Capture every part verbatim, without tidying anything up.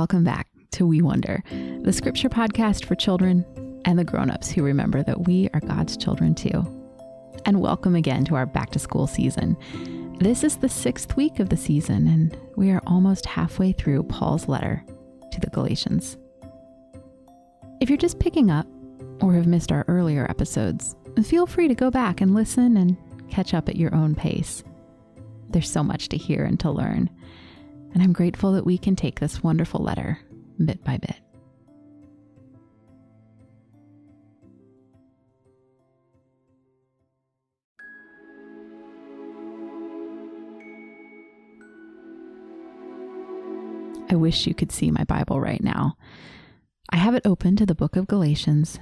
welcome back to We Wonder, the scripture podcast for children and the grown-ups who remember that we are God's children too. And welcome again to our back-to-school season. This is the sixth week of the season, and we are almost halfway through Paul's letter to the Galatians. If you're just picking up or have missed our earlier episodes, feel free to go back and listen and catch up at your own pace. There's so much to hear and to learn, and I'm grateful that we can take this wonderful letter bit by bit. I wish you could see my Bible right now. I have it open to the book of Galatians,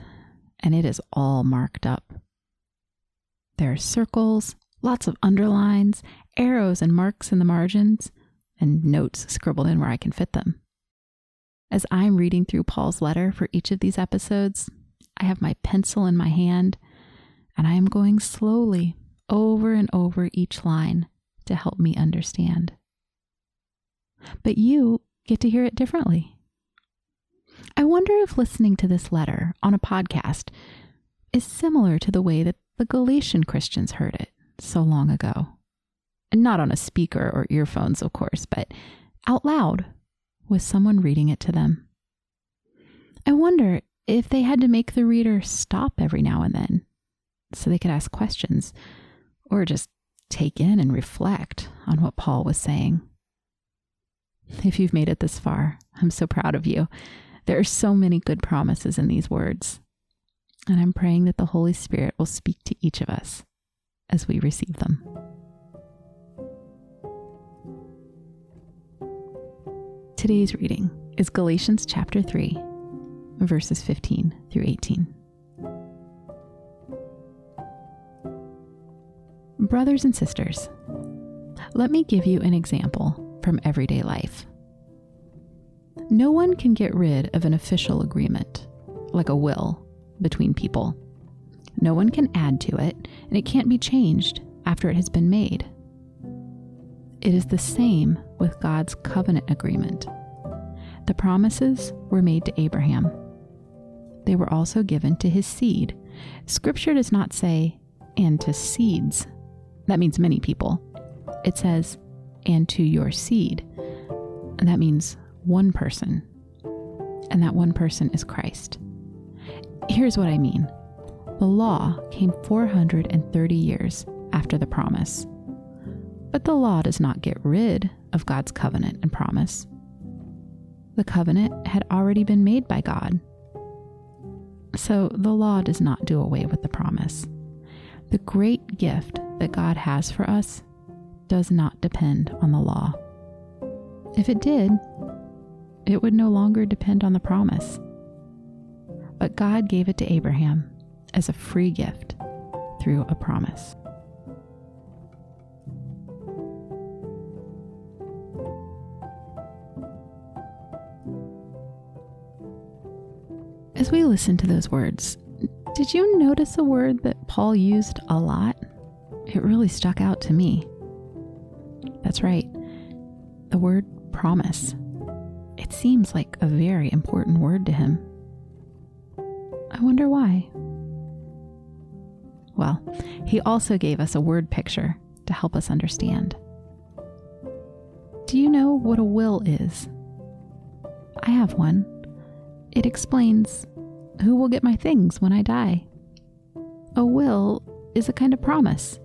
and it is all marked up. There are circles, lots of underlines, arrows and marks in the margins, and notes scribbled in where I can fit them. As I'm reading through Paul's letter for each of these episodes, I have my pencil in my hand, and I am going slowly over and over each line to help me understand. But you get to hear it differently. I wonder if listening to this letter on a podcast is similar to the way that the Galatian Christians heard it so long ago. And not on a speaker or earphones, of course, but out loud with someone reading it to them. I wonder if they had to make the reader stop every now and then so they could ask questions or just take in and reflect on what Paul was saying. If you've made it this far, I'm so proud of you. There are so many good promises in these words, and I'm praying that the Holy Spirit will speak to each of us as we receive them. Today's reading is Galatians chapter three, verses fifteen through eighteen. Brothers and sisters, let me give you an example from everyday life. No one can get rid of an official agreement, like a will, between people. No one can add to it, and it can't be changed after it has been made. It is the same with God's covenant agreement. The promises were made to Abraham. They were also given to his seed. Scripture does not say, and to seeds. That means many people. It says, and to your seed. And that means one person, and that one person is Christ. Here's what I mean. The law came four hundred thirty years after the promise, but the law does not get rid of God's covenant and promise. The covenant had already been made by God, so the law does not do away with the promise. The great gift that God has for us does not depend on the law. If it did, it would no longer depend on the promise. But God gave it to Abraham as a free gift through a promise. As we listen to those words, did you notice a word that Paul used a lot? It really stuck out to me. That's right, the word promise. It seems like a very important word to him. I wonder why. Well, he also gave us a word picture to help us understand. Do you know what a will is? I have one. It explains who will get my things when I die. A will is a kind of promise.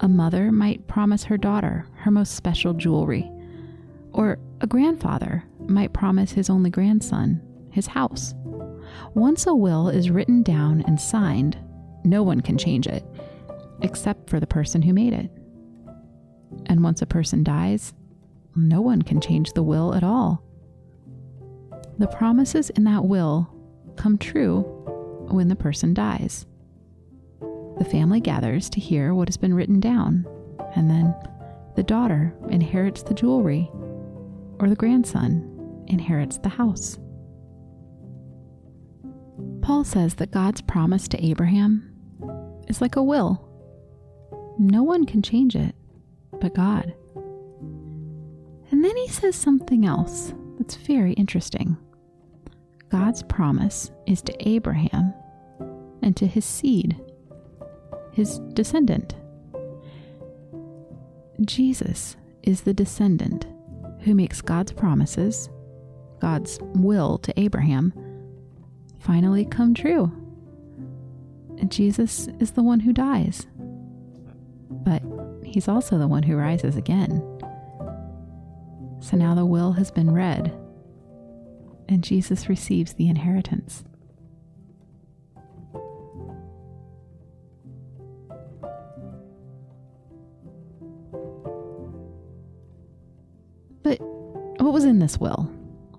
A mother might promise her daughter her most special jewelry, or a grandfather might promise his only grandson his house. Once a will is written down and signed, no one can change it, except for the person who made it. And once a person dies, no one can change the will at all. The promises in that will come true when the person dies. The family gathers to hear what has been written down, and then the daughter inherits the jewelry, or the grandson inherits the house. Paul says that God's promise to Abraham is like a will. No one can change it but God. And then he says something else That's very interesting. God's promise is to Abraham and to his seed, his descendant. Jesus is the descendant who makes God's promises, God's will to Abraham, finally come true. And Jesus is the one who dies, but he's also the one who rises again. So now the will has been read, and Jesus receives the inheritance. But what was in this will?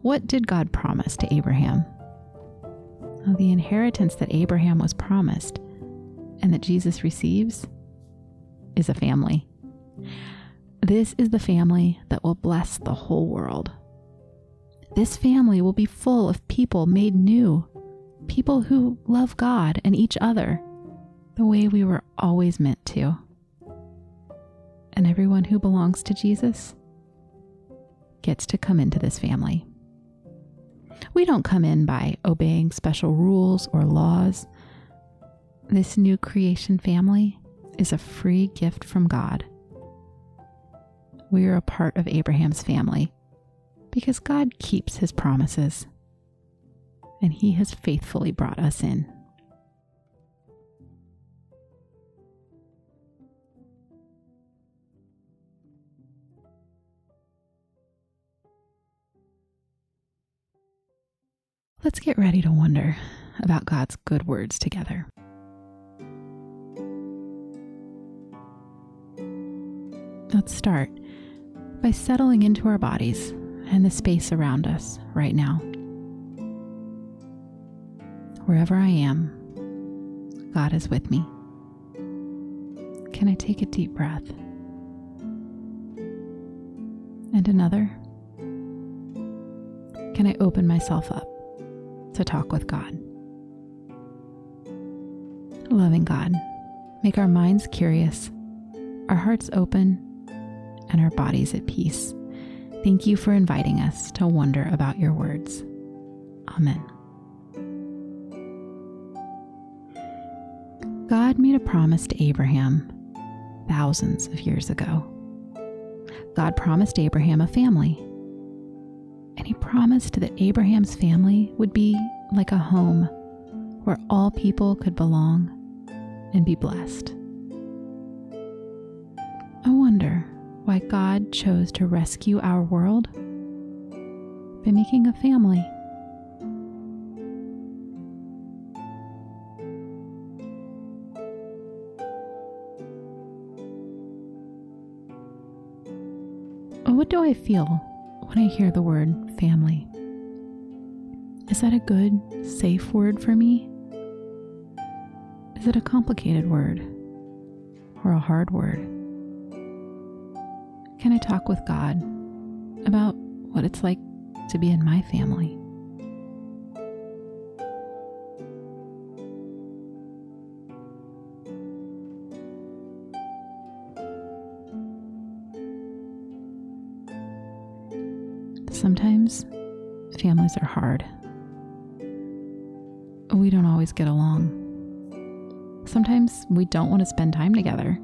What did God promise to Abraham? Well, the inheritance that Abraham was promised and that Jesus receives is a family. This is the family that will bless the whole world. This family will be full of people made new, people who love God and each other the way we were always meant to. And everyone who belongs to Jesus gets to come into this family. We don't come in by obeying special rules or laws. This new creation family is a free gift from God. We are a part of Abraham's family, because God keeps his promises, and he has faithfully brought us in. Let's get ready to wonder about God's good words together. Let's start by settling into our bodies and the space around us right now. Wherever I am, God is with me. Can I take a deep breath? And another? Can I open myself up to talk with God? Loving God, make our minds curious, our hearts open, and our bodies at peace. Thank you for inviting us to wonder about your words. Amen. God made a promise to Abraham thousands of years ago. God promised Abraham a family, and he promised that Abraham's family would be like a home where all people could belong and be blessed. I wonder why God chose to rescue our world by making a family. What do I feel when I hear the word family? Is that a good, safe word for me? Is it a complicated word or a hard word? Can I talk with God about what it's like to be in my family? Sometimes families are hard. We don't always get along. Sometimes we don't want to spend time together.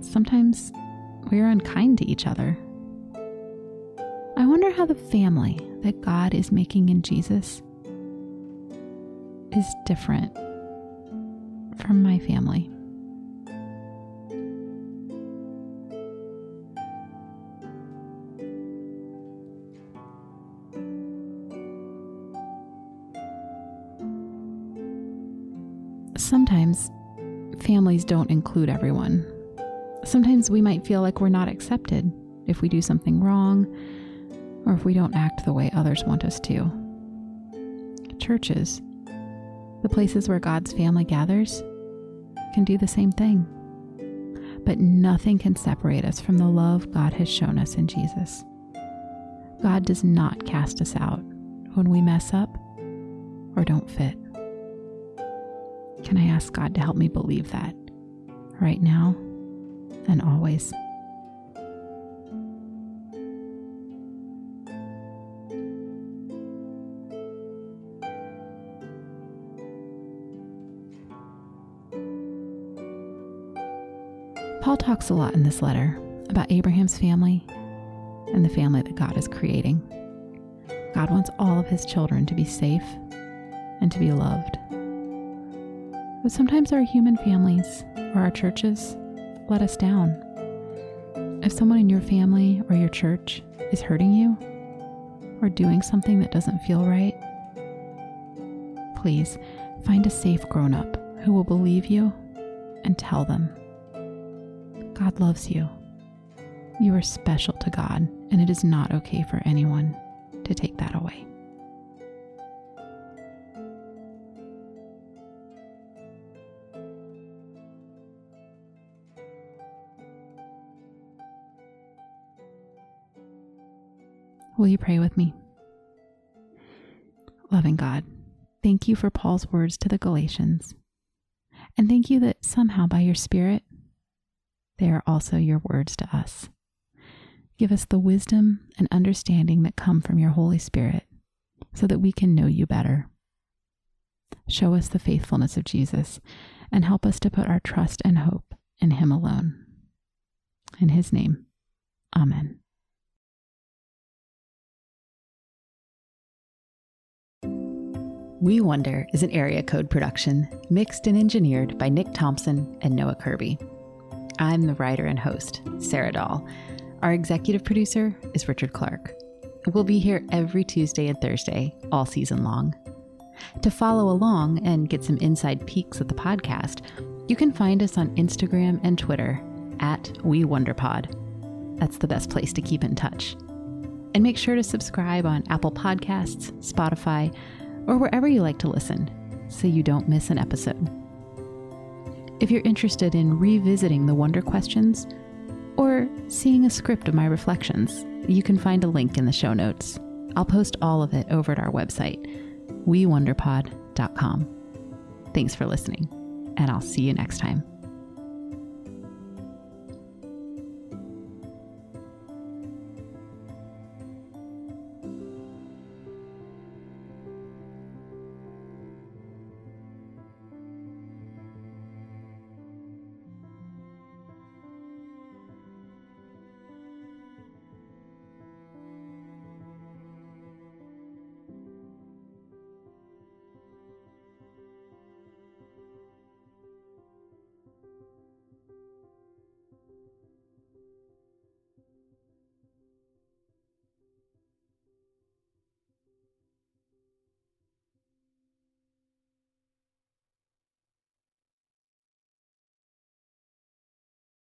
Sometimes we are unkind to each other. I wonder how the family that God is making in Jesus is different from my family. Sometimes families don't include everyone. Sometimes we might feel like we're not accepted if we do something wrong or if we don't act the way others want us to. Churches, the places where God's family gathers, can do the same thing. But nothing can separate us from the love God has shown us in Jesus. God does not cast us out when we mess up or don't fit. Can I ask God to help me believe that right now? And always. Paul talks a lot in this letter about Abraham's family and the family that God is creating. God wants all of his children to be safe and to be loved. But sometimes our human families or our churches let us down. If someone in your family or your church is hurting you or doing something that doesn't feel right, please find a safe grown-up who will believe you and tell them, God loves you. You are special to God, and it is not okay for anyone to take that away. Will you pray with me? Loving God, thank you for Paul's words to the Galatians, and thank you that somehow by your Spirit, they are also your words to us. Give us the wisdom and understanding that come from your Holy Spirit so that we can know you better. Show us the faithfulness of Jesus and help us to put our trust and hope in him alone. In his name, amen. We Wonder is an Area Code production mixed and engineered by Nick Thompson and Noah Kirby. I'm the writer and host, Sarah Dahl. Our executive producer is Richard Clark. We'll be here every Tuesday and Thursday, all season long. To follow along and get some inside peeks at the podcast, you can find us on Instagram and Twitter at We Wonder Pod. That's the best place to keep in touch. And make sure to subscribe on Apple Podcasts, Spotify, or wherever you like to listen so you don't miss an episode. If you're interested in revisiting the Wonder Questions or seeing a script of my reflections, you can find a link in the show notes. I'll post all of it over at our website, we wonder pod dot com. Thanks for listening, and I'll see you next time.